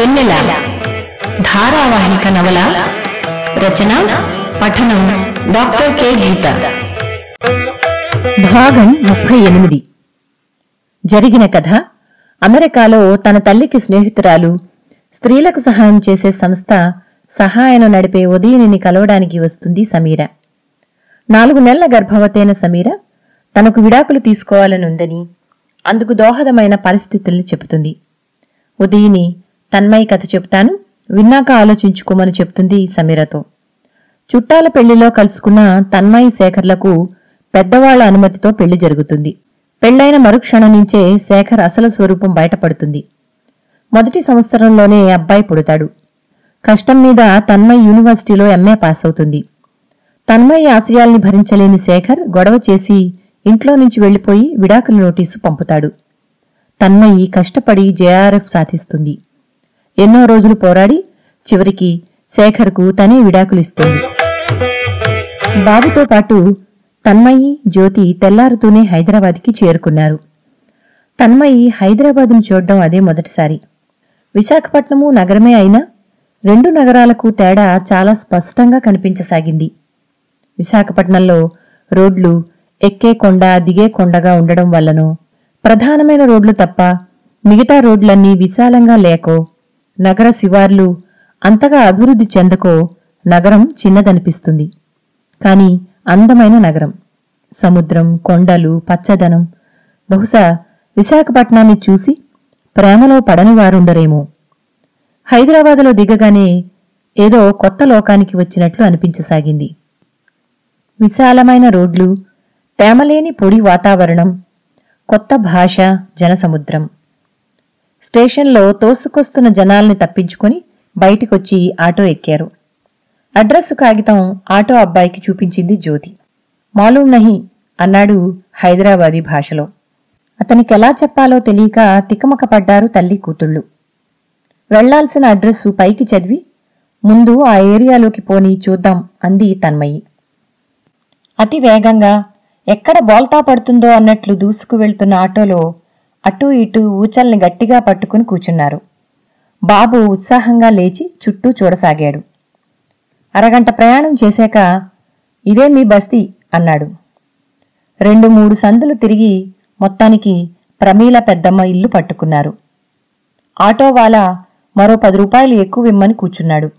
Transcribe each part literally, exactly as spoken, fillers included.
వెన్నెల ధారావాహిక నవల రచన పఠనం డాక్టర్ కె గీత. భాగం ముప్పై ఎనిమిది. జరిగిన కథ. అమెరికాలో తన తల్లికి స్నేహితురాలు, స్త్రీలకు సహాయం చేసే సంస్థ సహాయను నడిపే ఉదయనిని కలవడానికి వస్తుంది సమీర. నాలుగు నెలల గర్భవతైన సమీర తనకు విడాకులు తీసుకోవాలనుందని, అందుకు దోహదమైన పరిస్థితుల్ని చెబుతుంది. ఉదయని తన్మయి కథ చెబుతాను, విన్నాక ఆలోచించుకోమని చెప్తుంది సమీరతో. చుట్టాల పెళ్లిలో కలుసుకున్న తన్మయి శేఖర్లకు పెద్దవాళ్ల అనుమతితో పెళ్లి జరుగుతుంది. పెళ్లైన మరుక్షణం నుంచే శేఖర్ అసలు స్వరూపం బయటపడుతుంది. మొదటి సంవత్సరంలోనే అబ్బాయి పుడతాడు. కష్టం మీద తన్మయి యూనివర్సిటీలో ఎంఏ పాస్ అవుతుంది. తన్మయి ఆశయాల్ని భరించలేని శేఖర్ గొడవ చేసి ఇంట్లో నుంచి వెళ్లిపోయి విడాకుల నోటీసు పంపుతాడు. తన్మయి కష్టపడి జేఆర్ఎఫ్ సాధిస్తుంది. ఎన్నో రోజులు పోరాడి చివరికి శేఖర్కు తనే విడాకులిస్తుంది. బాబుతో పాటు తన్మయి, జ్యోతి తెల్లారుతూనే హైదరాబాద్కి చేరుకున్నారు. తన్మయి హైదరాబాద్ను చూడడం అదే మొదటిసారి. విశాఖపట్నము నగరమే అయినా రెండు నగరాలకు తేడా చాలా స్పష్టంగా కనిపించసాగింది. విశాఖపట్నంలో రోడ్లు ఎక్కే కొండ దిగే కొండగా ఉండడం వల్లనో, ప్రధానమైన రోడ్లు తప్ప మిగతా రోడ్లన్నీ విశాలంగా లేకో, నగర శివార్లు అంతగా అభివృద్ధి చెందకో నగరం చిన్నదనిపిస్తుంది. కాని అందమైన నగరం. సముద్రం, కొండలు, పచ్చదనం. బహుశా విశాఖపట్నాన్ని చూసి ప్రేమలో పడని వారుండరేమో. హైదరాబాదులో దిగగానే ఏదో కొత్త లోకానికి వచ్చినట్లు అనిపించసాగింది. విశాలమైన రోడ్లు, తేమలేని పొడి వాతావరణం, కొత్త భాష, జనసముద్రం. స్టేషన్లో తోసుకొస్తున్న జనాల్ని తప్పించుకుని బయటికొచ్చి ఆటో ఎక్కారు. అడ్రస్సు కాగితం ఆటో అబ్బాయికి చూపించింది జ్యోతి. మాలూమ్ నహి అన్నాడు హైదరాబాదీ భాషలో. అతనికెలా చెప్పాలో తెలియక తికమక పడ్డారు తల్లి కూతుళ్ళు. వెళ్లాల్సిన అడ్రస్సు పైకి చదివి, ముందు ఆ ఏరియాలోకి పోని చూద్దాం అంది తన్మయి. అతి వేగంగా ఎక్కడ బోల్తా పడుతుందో అన్నట్లు దూసుకు వెళ్తున్న ఆటోలో అటూ ఇటూ ఊచల్ని గట్టిగా పట్టుకుని కూచున్నారు. బాబు ఉత్సాహంగా లేచి చుట్టూ చూడసాగాడు. అరగంట ప్రయాణం చేశాక, ఇదే మీ బస్తీ అన్నాడు. రెండు మూడు సందులు తిరిగి మొత్తానికి ప్రమీల పెద్దమ్మ ఇల్లు పట్టుకున్నారు. ఆటోవాల మరో పది రూపాయలు ఎక్కువ ఇమ్మని కూచున్నాడు.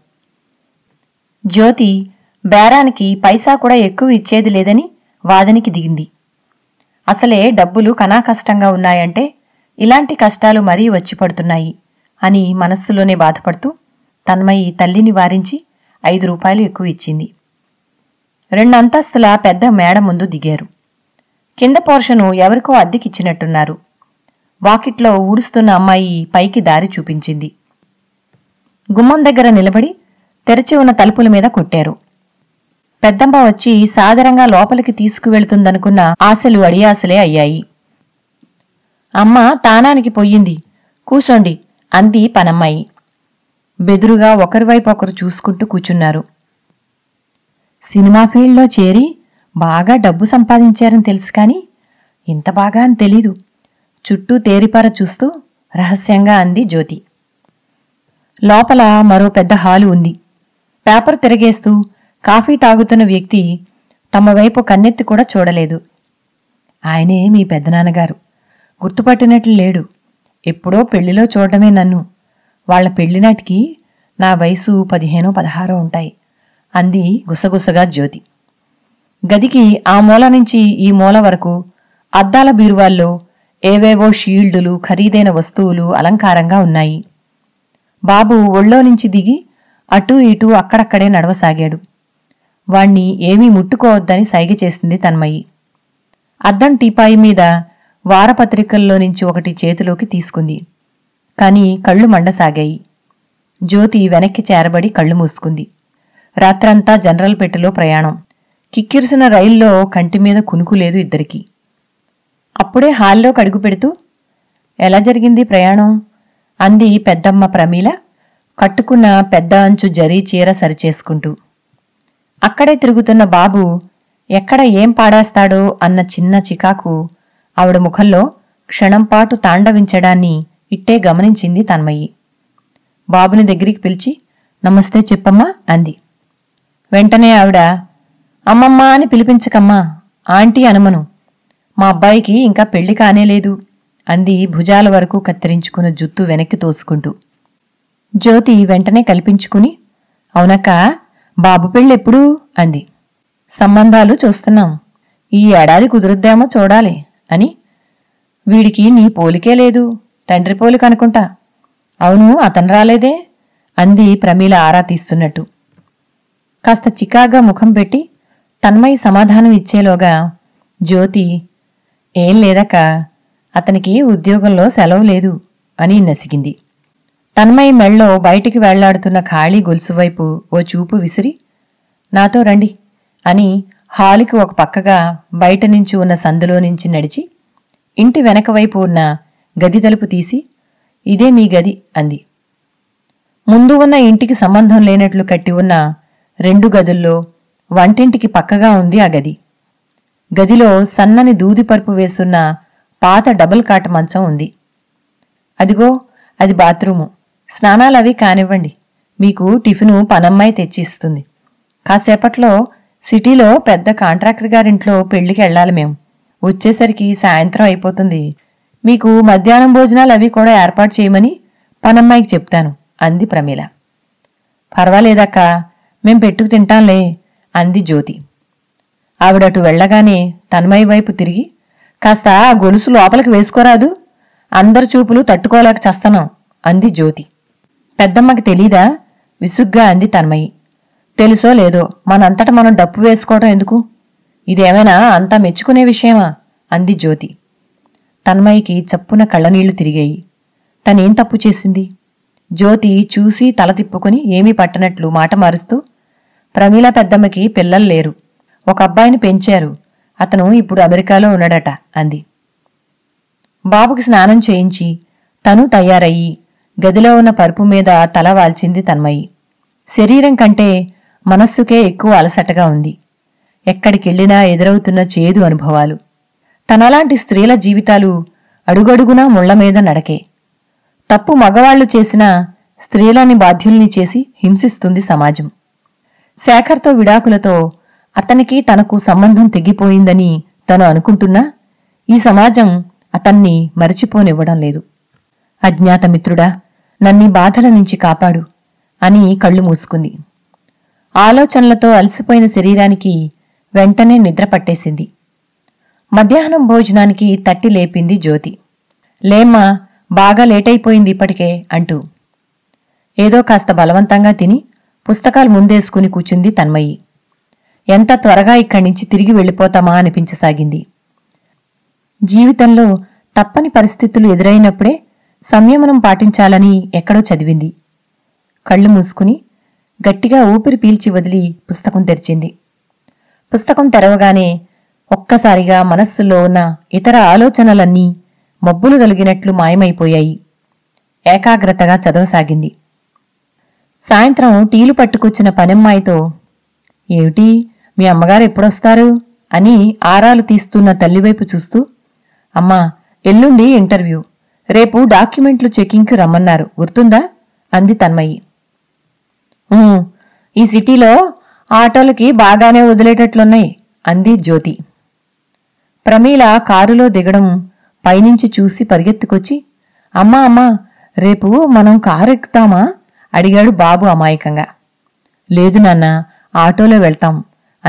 జ్యోతి బేరానికి పైసా కూడా ఎక్కువ ఇచ్చేది లేదని వాదనికి దిగింది. అసలే డబ్బులు కనాకష్టంగా ఉన్నాయంటే ఇలాంటి కష్టాలు మరీ వచ్చిపడుతున్నాయి అని మనస్సులోనే బాధపడుతూ తన్మయి తల్లిని వారించి ఐదు రూపాయలు ఎక్కువ ఇచ్చింది. రెండంతస్తుల పెద్ద మేడ ముందు దిగారు. కింద పోర్షను ఎవరికో అద్దెకిచ్చినట్టున్నారు. వాకిట్లో ఊడుస్తున్న అమ్మాయి పైకి దారి చూపించింది. గుమ్మం దగ్గర నిలబడి తెరిచి ఉన్న తలుపుల మీద కొట్టారు. పెద్దంబ వచ్చి సాదరంగా లోపలికి తీసుకువెళ్తుందనుకున్న ఆశలు అడియాశలే అయ్యాయి. అమ్మ తానానికి పోయింది, కూసోండి అంది పనమ్మాయి. బెదురుగా ఒకరివైపు ఒకరు చూసుకుంటూ కూచున్నారు. సినిమా ఫీల్డ్లో చేరి బాగా డబ్బు సంపాదించారని తెలుసు, కాని ఇంత బాగా అని తెలీదు, చుట్టూ తేరిపార చూస్తూ రహస్యంగా అంది జ్యోతి. లోపల మరో పెద్ద హాలు ఉంది. పేపర్ తిరగేస్తూ కాఫీ తాగుతున్న వ్యక్తి తమ వైపు కన్నెత్తి కూడా చూడలేదు. ఆయనే మీ పెద్దనాన్నగారు. గుర్తుపట్టినట్లు లేడు. ఎప్పుడో పెళ్లిలో చూడటమే నన్ను. వాళ్ల పెళ్లినాటికి నా వయసు పదిహేనో పదహారో ఉంటాయి అంది గుసగుసగా జ్యోతి. గదికి ఆ మూల నుంచి ఈ మూల వరకు అద్దాల బీరువాల్లో ఏవేవో షీల్డులు, ఖరీదైన వస్తువులు అలంకారంగా ఉన్నాయి. బాబు ఒళ్ళో నుంచి దిగి అటూ ఇటూ అక్కడక్కడే నడవసాగాడు. వాణ్ణి ఏమీ ముట్టుకోవద్దని సైగ చేసింది తన్మయి. అద్దం టీపాయి మీద వారపత్రికల్లో నుంచి ఒకటి చేతిలోకి తీసుకుంది. కాని కళ్ళు మండసాగాయి. జ్యోతి వెనక్కి చేరబడి కళ్ళు మూసుకుంది. రాత్రంతా జనరల్ పెట్టెలో ప్రయాణం. కిక్కిరిసిన రైల్లో కంటిమీద కునుకులేదు ఇద్దరికీ. అప్పుడే హాల్లోకి అడుగు పెడుతూ, ఎలా జరిగింది ప్రయాణం అంది పెద్దమ్మ ప్రమీల, కట్టుకున్న పెద్ద అంచు జరీ చీర సరిచేసుకుంటూ. అక్కడే తిరుగుతున్న బాబు ఎక్కడ ఏం పాడేస్తాడో అన్న చిన్న చికాకు ఆవిడ ముఖంలో క్షణంపాటు తాండవించడాన్ని ఇట్టే గమనించింది తన్మయి. బాబుని దగ్గరికి పిలిచి నమస్తే చెప్పమ్మా అంది. వెంటనే ఆవిడ అమ్మమ్మా అని పిలిపించకమ్మా, ఆంటీ అనుమను, మా అబ్బాయికి ఇంకా పెళ్లి కానేలేదు అంది భుజాల వరకు కత్తిరించుకున్న జుత్తు వెనక్కి తోసుకుంటూ. జ్యోతి వెంటనే కల్పించుకుని అవునక్క, బాబు పెళ్ళెప్పుడు అంది. సంబంధాలు చూస్తున్నాం, ఈ ఏడాది కుదురుద్దామో చూడాలి అని. వీడికి నీ పోలికే లేదు, తండ్రి పోలిక అనుకుంటా. అవును అతను రాలేదే అంది ప్రమీల ఆరా తీస్తున్నట్టు. కాస్త చికాగా ముఖం పెట్టి తన్మయి సమాధానం ఇచ్చేలోగా జ్యోతి ఏం లేదక్క, అతనికి ఉద్యోగంలో సెలవు లేదు అని నసిగింది. తన్మయి మెళ్ళో బయటికి వెళ్లాడుతున్న ఖాళీ గొలుసువైపు ఓ చూపు విసిరి నాతో రండి అని హాలుకి ఒక పక్కగా బయట నుంచి ఉన్న సందులో నుంచి నడిచి ఇంటి వెనకవైపు ఉన్న గది తలుపు తీసి ఇదే మీ గది అంది. ముందు ఉన్న ఇంటికి సంబంధం లేనట్లు కట్టి ఉన్న రెండు గదుల్లో వంటింటికి పక్కగా ఉంది ఆ గది. గదిలో సన్నని దూది పరుపు వేసున్న పాత డబుల్ కాట్ మంచం ఉంది. అదిగో అది బాత్రూము, స్నానాలవి కానివ్వండి, మీకు టిఫిను పనమ్మాయి తెచ్చిస్తుంది. కాసేపట్లో సిటీలో పెద్ద కాంట్రాక్టర్ గారింట్లో పెళ్లికి వెళ్ళాలి, మేము వచ్చేసరికి సాయంత్రం అయిపోతుంది, మీకు మధ్యాహ్నం భోజనాలు అవి కూడా ఏర్పాటు చేయమని పనమ్మాయికి చెప్తాను అంది ప్రమీల. పర్వాలేదక్క, మేం పెట్టుకు తింటాంలే అంది జ్యోతి. ఆవిడటు వెళ్లగానే తన్మయి వైపు తిరిగి కాస్త ఆ గొలుసు లోపలికి వేసుకోరాదు, అందరి చూపులు తట్టుకోలేక చస్తనం అంది జ్యోతి. పెద్దమ్మకి తెలీదా విసుగ్గా అంది తన్మయి. తెలుసో లేదో, మనంతట మనం డప్పు వేసుకోవటం ఎందుకు, ఇదేమైనా అంతా మెచ్చుకునే విషయమా అంది జ్యోతి. తన్మయికి చప్పున కళ్ళనీళ్లు తిరిగాయి. తనేం తప్పు చేసింది? జ్యోతి చూసి తల తిప్పుకుని ఏమీ పట్టనట్లు మాట మారుస్తూ, ప్రమీల పెద్దమ్మకి పిల్లలు లేరు, ఒక అబ్బాయిని పెంచారు, అతను ఇప్పుడు అమెరికాలో ఉన్నాడట అంది. బాబుకి స్నానం చేయించి తను తయారయ్యి గదిలో ఉన్న పరుపు మీద తల వాల్చింది తన్మయి. శరీరం కంటే మనస్సుకే ఎక్కువ అలసటగా ఉంది. ఎక్కడికెళ్లినా ఎదురవుతున్న చేదు అనుభవాలు. తనలాంటి స్త్రీల జీవితాలు అడుగడుగునా ముళ్లమీద నడకే. తప్పు మగవాళ్లు చేసినా స్త్రీలని బాధ్యుల్ని చేసి హింసిస్తుంది సమాజం. శేఖర్తో విడాకులతో అతనికి తనకు సంబంధం తెగిపోయిందని తను అనుకుంటున్నా ఈ సమాజం అతన్ని మరిచిపోనివ్వడం లేదు. అజ్ఞాతమిత్రుడా, నన్ని బాధల నుంచి కాపాడు అని కళ్ళు మూసుకుంది. ఆలోచనలతో అలసిపోయిన శరీరానికి వెంటనే నిద్ర పట్టేసింది. మధ్యాహ్నం భోజనానికి తట్టి లేపింది జ్యోతి. లేమ్మా, బాగా లేటైపోయింది ఇప్పటికే అంటూ. ఏదో కాస్త బలవంతంగా తిని పుస్తకాలు ముందేసుకుని కూచుంది తన్మయి. ఎంత త్వరగా ఇక్కడి నుంచి తిరిగి వెళ్ళిపోతామా అనిపించసాగింది. జీవితంలో తప్పని పరిస్థితులు ఎదురైనప్పుడే సంయమనం పాటించాలని ఎక్కడో చదివింది. కళ్ళు మూసుకుని గట్టిగా ఊపిరి పీల్చి వదిలి పుస్తకం తెరిచింది. పుస్తకం తెరవగానే ఒక్కసారిగా మనస్సులో ఉన్న ఇతర ఆలోచనలన్నీ మబ్బులు తొలగినట్లు మాయమైపోయాయి. ఏకాగ్రతగా చదవసాగింది. సాయంత్రం టీలు పట్టుకొచ్చిన పనమ్మాయితో ఏమిటి మీ అమ్మగారు ఎప్పుడొస్తారు అని ఆరాలు తీస్తున్న తల్లివైపు చూస్తూ, అమ్మా ఎల్లుండి ఇంటర్వ్యూ, రేపు డాక్యుమెంట్లు చెకింగ్కి రమ్మన్నారు గుర్తుందా అంది తన్మయి. ఈ సిటీలో ఆటోలకి బాగానే వదిలేటట్లున్నాయి అంది జ్యోతి. ప్రమీల కారులో దిగడం పైనుంచి చూసి పరిగెత్తుకొచ్చి అమ్మా అమ్మా రేపు మనం కారు ఎక్కుతామా అడిగాడు బాబు అమాయకంగా. లేదు నాన్న, ఆటోలో వెళ్తాం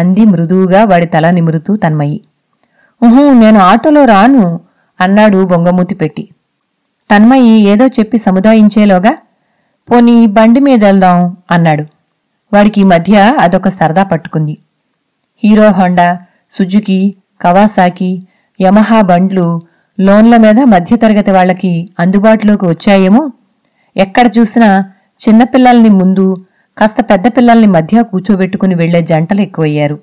అంది మృదువుగా వాడి తల నిమురుతూ తన్మయి. ఊహూ నేను ఆటోలో రాను అన్నాడు బొంగమూతి పెట్టి. తన్మయి ఏదో చెప్పి సముదాయించేలోగా పోనీ బండి మీద వెళ్దాం అన్నాడు. వాడికి ఈ మధ్య అదొక సరదా పట్టుకుంది. Hero Honda, Suzuki, Kawasaki, Yamaha బండ్లు లోన్ల మీద మధ్యతరగతి వాళ్లకి అందుబాటులోకి వచ్చాయేమో. ఎక్కడ చూసినా చిన్నపిల్లల్ని ముందు, కాస్త పెద్ద పిల్లల్ని మధ్య కూర్చోబెట్టుకుని వెళ్లే జంటలు ఎక్కువయ్యారు.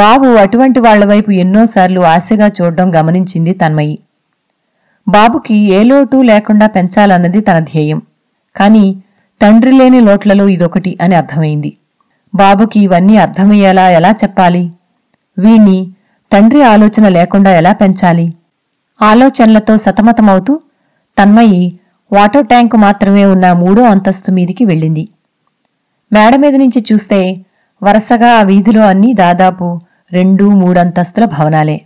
బాబు అటువంటి వాళ్లవైపు ఎన్నోసార్లు ఆశగా చూడడం గమనించింది తన్మయి. బాబుకి ఏ లోటు లేకుండా పెంచాలన్నది తన ధ్యేయం. కాని తండ్రి లేని లోట్లలో ఇదొకటి అని అర్థమైంది. బాబుకి ఇవన్నీ అర్థమయ్యేలా ఎలా చెప్పాలి? వీణ్ణి తండ్రి ఆలోచన లేకుండా ఎలా పెంచాలి? ఆలోచనలతో సతమతమవుతూ తన్మయి వాటర్ ట్యాంకు మాత్రమే ఉన్న మూడో అంతస్తు మీదికి వెళ్ళింది. మేడ మీద నుంచి చూస్తే వరుసగా ఆ వీధిలో అన్నీ దాదాపు రెండు మూడంతస్తుల భవనాలే.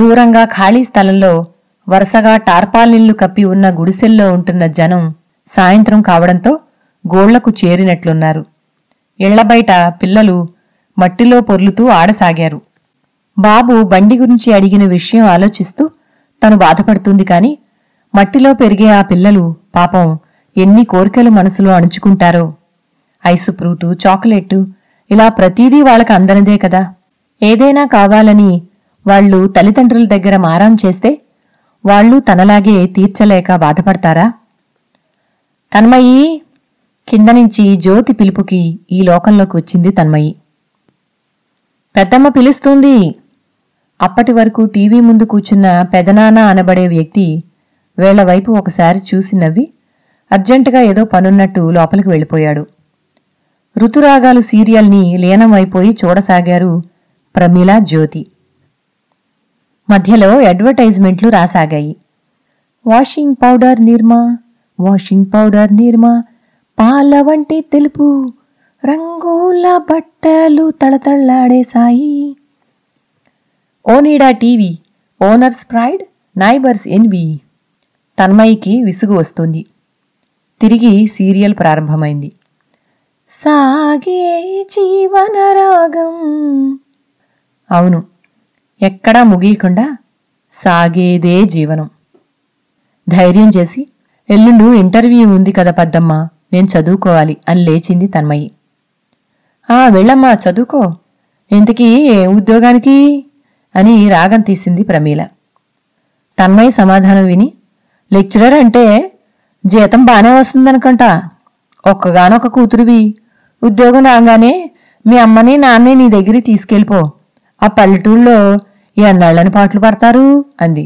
దూరంగా ఖాళీ స్థలంలో వరుసగా టార్పాలిన్లు కప్పి ఉన్న గుడిసెల్లో ఉంటున్న జనం సాయంత్రం కావడంతో గోళ్లకు చేరినట్లున్నారు. ఇళ్లబయట పిల్లలు మట్టిలో పొర్లుతూ ఆడసాగారు. బాబు బండి గురించి అడిగిన విషయం ఆలోచిస్తూ తను బాధపడుతుంది. కాని మట్టిలో పెరిగే ఆ పిల్లలు పాపం ఎన్ని కోరికలు మనసులో అణుచుకుంటారో. ఐసు ఫ్రూటు, చాక్లెట్టు, ఇలా ప్రతీదీ వాళ్ళకి అందనిదే కదా. ఏదైనా కావాలని వాళ్ళు తల్లిదండ్రుల దగ్గర మారాం చేస్తే వాళ్ళు తనలాగే తీర్చలేక బాధపడతారా? తన్మయీ! కిందనుంచి జ్యోతి పిలుపుకి ఈ లోకంలోకి వచ్చింది తన్మయి. పెద్దమ్మ పిలుస్తుంది. అప్పటి వరకు టీవీ ముందు కూర్చున్న పెదనాన్న అనబడే వ్యక్తి వేళ్లవైపు ఒకసారి చూసి నవ్వి అర్జెంటుగా ఏదో పనున్నట్టు లోపలికి వెళ్ళిపోయాడు. ఋతురాగాలు సీరియల్ని లీనమైపోయి చూడసాగారు ప్రమీల, జ్యోతి. మధ్యలో అడ్వర్టైజ్మెంట్లు రాసాగాయి. Washing powder Nirma, washing powder Nirma, పాల వంటి తెలుపు రంగుల బట్టలు తళతళ్లాడేశాయి. Onida TV, owners pride, neighbours envy. తన్మయికి విసుగు వస్తుంది. తిరిగి సీరియల్ ప్రారంభమైంది. సాగే జీవన రాగం. అవును, ఎక్కడా ముగియకుండా సాగేదే జీవనం. ధైర్యం చేసి ఎల్లుండు ఇంటర్వ్యూ ఉంది కదా పెద్దమ్మ, నేను చదువుకోవాలి అని లేచింది తన్మయి. ఆ వెళ్ళమ్మా చదువుకో, ఇంతకీ ఏ ఉద్యోగానికి అని రాగం తీసింది ప్రమీల. తన్మయి సమాధానం విని, లెక్చరర్ అంటే జీతం బానే వస్తుందనుకుంట, ఒక్కగానొక్క కూతురువి, ఉద్యోగం రాగానే మీ అమ్మని నాన్నే నీ దగ్గరికి తీసుకెళ్ళిపో, ఆ పల్లెటూళ్ళలో ఎన్నాళ్ళని పాటలు పడతారు అంది.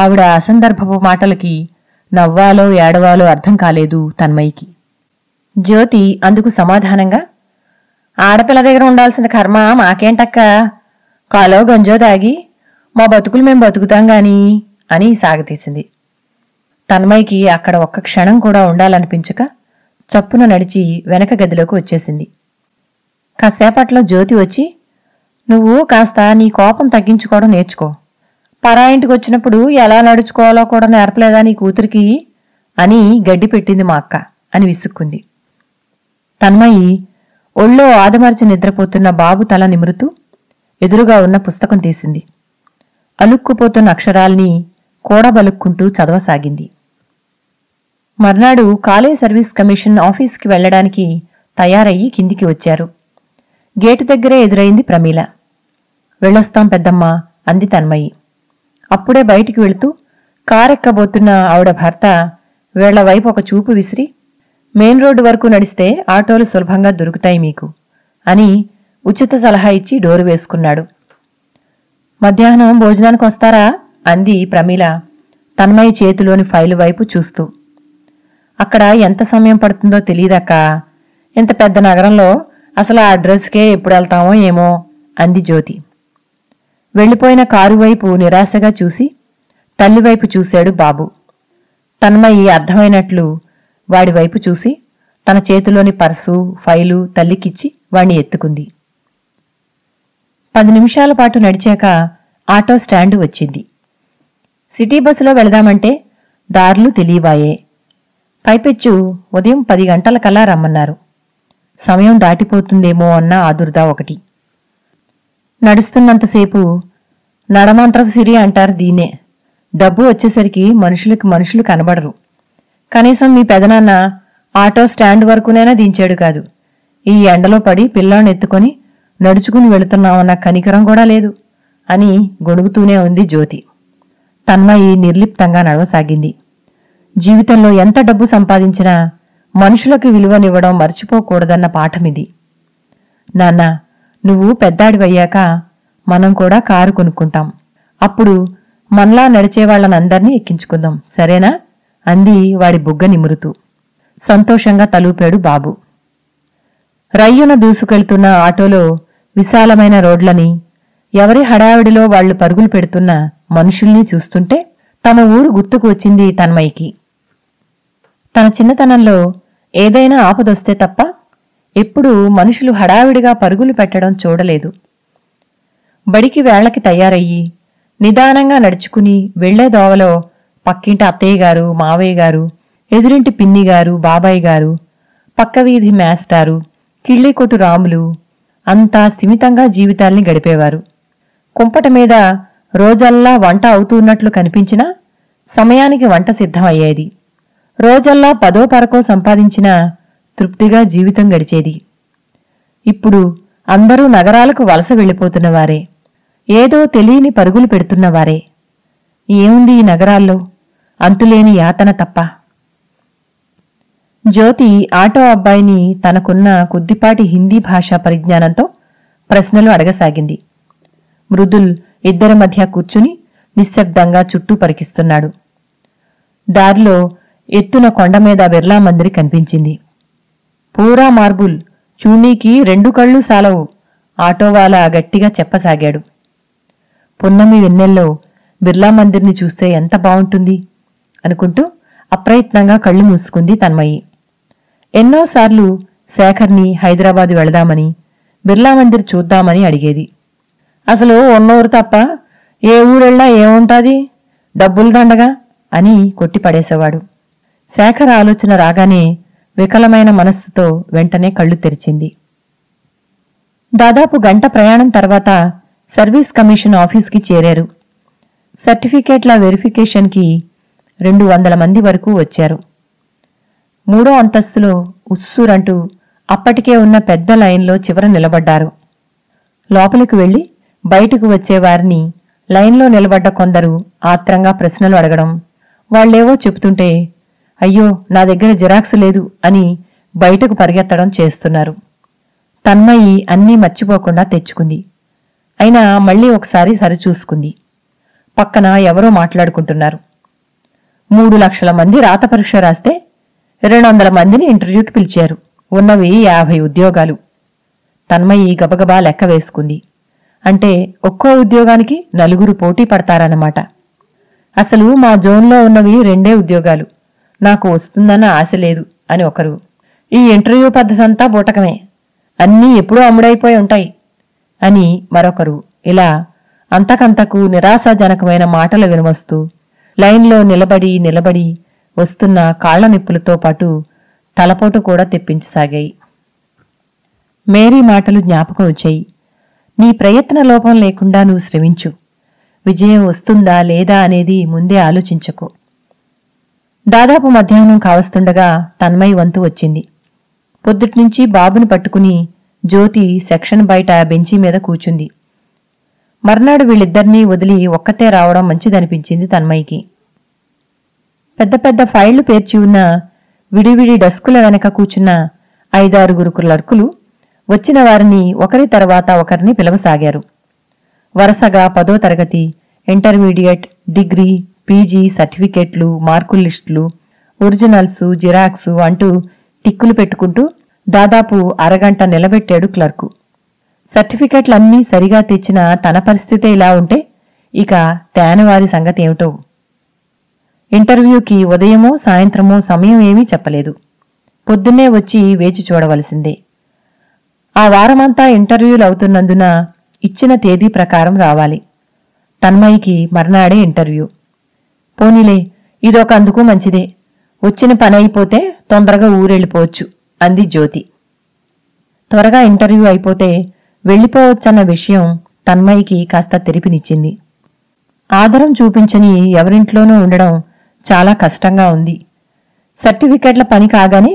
ఆవిడ అసందర్భపు మాటలకి నవ్వాలో ఏడవాలో అర్థం కాలేదు తన్మయికి. జ్యోతి అందుకు సమాధానంగా, ఆడపిల్ల దగ్గర ఉండాల్సిన కర్మ మాకేంటక్క, కాలో గంజో తాగి మా బతుకులు మేం బతుకుతాం గాని అని సాగతీసింది. తన్మయికి అక్కడ ఒక్క క్షణం కూడా ఉండాలనిపించక చప్పున నడిచి వెనక గదిలోకి వచ్చేసింది. కాసేపట్లో జ్యోతి వచ్చి, నువ్వు కాస్త నీ కోపం తగ్గించుకోవడం నేర్చుకో, పరాయింటికి వచ్చినప్పుడు ఎలా నడుచుకోవాలో కూడా నేర్పలేదా నీ కూతురికి అని గడ్డి పెట్టింది మా అక్క అని విసుక్కుంది. తన్మయి ఒళ్ళో ఆదమర్చి నిద్రపోతున్న బాబు తల నిమురుతూ ఎదురుగా ఉన్న పుస్తకం తీసింది. అలుక్కుపోతున్న అక్షరాల్ని కూడబలుక్కుంటూ చదవసాగింది. మర్నాడు కాలేజ్ సర్వీస్ కమిషన్ ఆఫీస్కి వెళ్లడానికి తయారయ్యి కిందికి వచ్చారు. గేటు దగ్గరే ఎదురైంది ప్రమీల. వెళ్ళొస్తాం పెద్దమ్మా అంది తన్మయి. అప్పుడే బయటికి వెళుతూ కారెక్కబోతున్న ఆవిడ భర్త వేళ్లవైపు ఒక చూపు విసిరి, మెయిన్ రోడ్డు వరకు నడిస్తే ఆటోలు సులభంగా దొరుకుతాయి మీకు అని ఉచిత సలహా ఇచ్చి డోరు వేసుకున్నాడు. మధ్యాహ్నం భోజనానికి వస్తారా అంది ప్రమీల తన్మయి చేతిలోని ఫైలు వైపు చూస్తూ. అక్కడ ఎంత సమయం పడుతుందో తెలియదక్కా, ఇంత పెద్ద నగరంలో అసలు ఆ అడ్రస్కే ఎప్పుడు వెళ్తామో ఏమో అంది జ్యోతి. వెళ్ళిపోయిన కారు వైపు నిరాశగా చూసి తల్లివైపు చూశాడు బాబు. తన్మయి అర్థమైనట్లు వాడివైపు చూసి తన చేతిలోని పర్సు ఫైలు తల్లికిచ్చి వాణ్ణి ఎత్తుకుంది. పది నిమిషాల పాటు నడిచాక ఆటో స్టాండు వచ్చింది. సిటీ బస్సులో వెళదామంటే దారులు తెలియవాయే, పైపెచ్చు ఉదయం పది గంటలకల్లా రమ్మన్నారు. సమయం దాటిపోతుందేమో అన్న ఆదుర్దా ఒకటి. నడుస్తున్నంతసేపు నడమంత్రపు సిరి అంటారు దీనే, డబ్బు వచ్చేసరికి మనుషులకు మనుషులు కనబడరు. కనీసం మీ పెదనాన్న ఆటో స్టాండ్ వరకునైనా దించాడు కాదు. ఈ ఎండలో పడి పిల్లాన్ని ఎత్తుకొని నడుచుకుని వెళుతున్నామన్న కనికరం కూడా లేదు అని గొణుగుతూనే ఉంది జ్యోతి. తన్మయి నిర్లిప్తంగా నడవసాగింది. జీవితంలో ఎంత డబ్బు సంపాదించినా మనుషులకు విలువనివ్వడం మర్చిపోకూడదన్న పాఠమిది. నాన్న, నువ్వు పెద్దాడివయ్యాక మనం కూడా కారు కొనుక్కుంటాం, అప్పుడు మనలా నడిచేవాళ్లనందరినీ ఎక్కించుకుందాం సరేనా అంది వాడి బుగ్గ నిమురుతూ. సంతోషంగా తలూపాడు బాబు. రయ్యున దూసుకెళ్తున్న ఆటోలో విశాలమైన రోడ్లని, ఎవరి హడావిడిలో వాళ్లు పరుగులు పెడుతున్న మనుషుల్ని చూస్తుంటే తమ ఊరు గుర్తుకు వచ్చింది తన్మయికి. తన చిన్నతనంలో ఏదైనా ఆపదొస్తే తప్ప ఎప్పుడూ మనుషులు హడావిడిగా పరుగులు పెట్టడం చూడలేదు. బడికి వేళ్లకి తయారయ్యి నిదానంగా నడుచుకుని వెళ్లే దోవలో పక్కింటి అత్తయ్య గారు, మావయ్య గారు, ఎదురింటి పిన్నిగారు, బాబాయి గారు, పక్క వీధి మేస్టారు, కిళ్ళికొట్టు రాములు అంతా స్థిమితంగా జీవితాల్ని గడిపేవారు. కుంపట మీద రోజల్లా వంట అవుతున్నట్లు కనిపించినా సమయానికి వంట సిద్ధమయ్యేది. రోజల్లా పదో పరకో సంపాదించినా తృప్తిగా జీవితం గడిచేది. ఇప్పుడు అందరూ నగరాలకు వలస వెళ్ళిపోతున్నవారే, ఏదో తెలియని పరుగులు పెడుతున్నవారే. ఏముంది ఈ నగరాల్లో అంతులేని యాతన తప్ప? జ్యోతి ఆటో అబ్బాయిని తనకున్న కొద్దిపాటి హిందీ భాషా పరిజ్ఞానంతో ప్రశ్నలు అడగసాగింది. మృదుల్ ఇద్దరి మధ్య కూర్చుని నిశ్శబ్దంగా చుట్టూ పరికిస్తున్నాడు. దారిలో ఎత్తున కొండమీద బిర్లా మందిరి కనిపించింది. పూరా మార్బుల్, చూనీకి రెండు కళ్ళు సాలవు, ఆటోవాలా గట్టిగా చెప్పసాగాడు. పున్నమి వెన్నెల్లో బిర్లా మందిర్ని చూస్తే ఎంత బావుంటుంది అనుకుంటూ అప్రయత్నంగా కళ్ళు మూసుకుంది తన్మయి. ఎన్నోసార్లు శేఖర్ని హైదరాబాద్ వెళదామని, బిర్లా మందిర్ చూద్దామని అడిగేది. అసలు ఉన్నూరు తప్ప ఏ ఊరెళ్ళా ఏముంటాది, డబ్బులు దండగా అని కొట్టిపడేసేవాడు. శేఖర్ ఆలోచన రాగానే వికలమైన మనస్సుతో వెంటనే కళ్ళు తెరిచింది. దాదాపు గంట ప్రయాణం తర్వాత సర్వీస్ కమిషన్ ఆఫీస్కి చేరారు. సర్టిఫికేట్ల వెరిఫికేషన్కి రెండు వందల మంది వరకు వచ్చారు. మూడో అంతస్తులో ఉస్సురంటూ అప్పటికే ఉన్న పెద్ద లైన్లో చివర నిలబడ్డారు. లోపలికి వెళ్లి బయటకు వచ్చేవారిని లైన్లో నిలబడ్డ కొందరు ఆత్రంగా ప్రశ్నలు అడగడం, వాళ్ళేవో చెబుతుంటే అయ్యో నా దగ్గర జిరాక్స్ లేదు అని బయటకు పరిగెత్తడం చేస్తున్నారు. తన్మయి అన్నీ మర్చిపోకుండా తెచ్చుకుంది. అయినా మళ్లీ ఒకసారి సరిచూసుకుంది. పక్కన ఎవరో మాట్లాడుకుంటున్నారు. మూడు లక్షల మంది రాత పరీక్ష రాస్తే రెండు వందల మందిని ఇంటర్వ్యూకి పిలిచారు. ఉన్నవి యాభై ఉద్యోగాలు. తన్మయి గబగబా లెక్క వేసుకుంది. అంటే ఒక్కో ఉద్యోగానికి నలుగురు పోటీ పడతారన్నమాట. అసలు మా జోన్లో ఉన్నవి రెండే ఉద్యోగాలు, నాకు వస్తుందన్న ఆశ లేదు అని ఒకరు, ఈ ఇంటర్వ్యూ పద్ధతంతా బూటకమే, అన్నీ ఎప్పుడూ అమ్ముడైపోయి ఉంటాయి అని మరొకరు, ఇలా అంతకంతకు నిరాశాజనకమైన మాటలు వినవస్తూ లైన్లో నిలబడి నిలబడి వస్తున్న కాళ్ల నిప్పులతో పాటు తలపోటు కూడా తెప్పించసాగాయి. మేరీ మాటలు జ్ఞాపకం వచ్చాయి. నీ ప్రయత్న లోపం లేకుండా నువ్వు శ్రమించు, విజయం వస్తుందా లేదా అనేది ముందే ఆలోచించకు. దాదాపు మధ్యాహ్నం కావస్తుండగా తన్మయి వంతు వచ్చింది. పొద్దుట్నుంచి బాబుని పట్టుకుని జ్యోతి సెక్షన్ బయట బెంచీ మీద కూచుంది. మర్నాడు వీళ్ళిద్దరినీ వదిలి ఒక్కతే రావడం మంచిదనిపించింది తన్మయికి. పెద్ద పెద్ద ఫైళ్లు పేర్చి ఉన్న విడివిడి డస్కుల వెనక కూర్చున్న ఐదారుగురు క్లర్కులు వచ్చిన వారిని ఒకరి తర్వాత ఒకరిని పిలవసాగారు. వరుసగా పదో తరగతి, ఇంటర్మీడియట్, డిగ్రీ, పీజీ సర్టిఫికెట్లు, మార్కుల లిస్టులు, ఒరిజినల్సు, జిరాక్సు అంటూ టిక్కులు పెట్టుకుంటూ దాదాపు అరగంట నిలబెట్టాడు క్లర్కు. సర్టిఫికెట్లన్నీ సరిగా తెచ్చిన తన పరిస్థితే ఇలా ఉంటే ఇక తేనవారి సంగతి ఏమిటో. ఇంటర్వ్యూకి ఉదయమో సాయంత్రమో సమయం ఏమీ చెప్పలేదు. పొద్దున్నే వచ్చి వేచి చూడవలసిందే. ఆ వారమంతా ఇంటర్వ్యూలు అవుతున్నందున ఇచ్చిన తేదీ ప్రకారం రావాలి. తన్మయికి మర్నాడే ఇంటర్వ్యూ. పోనీలే, ఇదొక అందుకు మంచిదే, వచ్చిన పని అయిపోతే తొందరగా ఊరెళ్ళిపోవచ్చు అంది జ్యోతి. త్వరగా ఇంటర్వ్యూ అయిపోతే వెళ్ళిపోవచ్చన్న విషయం తన్మయికి కాస్త తెరిపినిచ్చింది. ఆదరం చూపించని ఎవరింట్లోనూ ఉండడం చాలా కష్టంగా ఉంది. సర్టిఫికెట్ల పని కాగానే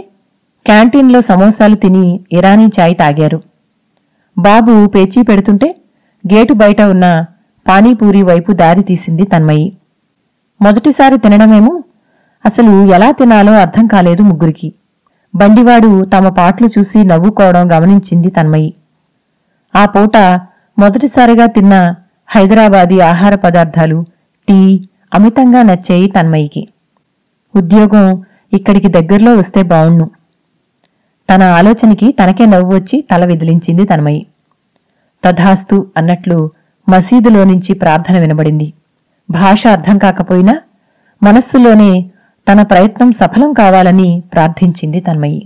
క్యాంటీన్లో సమోసాలు తిని ఇరానీ చాయ్ తాగారు. బాబు పేచీ పెడుతుంటే గేటు బయట ఉన్న పానీపూరి వైపు దారి తీసింది తన్మయి. మొదటిసారి తినడమేమో అసలు ఎలా తినాలో అర్థం కాలేదు ముగ్గురికి. బండివాడు తమ పాటలు చూసి నవ్వుకోవడం గమనించింది తన్మయి. ఆ పూట మొదటిసారిగా తిన్న హైదరాబాదీ ఆహార పదార్థాలు, టీ అమితంగా నచ్చాయి తన్మయికి. ఉద్యోగం ఇక్కడికి దగ్గర్లో వస్తే బావుణ్ణు. తన ఆలోచనకి తనకే నవ్వు వచ్చి తల విదిలించింది తన్మయి. తథాస్తు అన్నట్లు మసీదులో నుంచి ప్రార్థన వినబడింది. భాష అర్థం కాకపోయినా మనస్సులోనే తన ప్రయత్నం సఫలం కావాలని ప్రార్థించింది తన్మయి.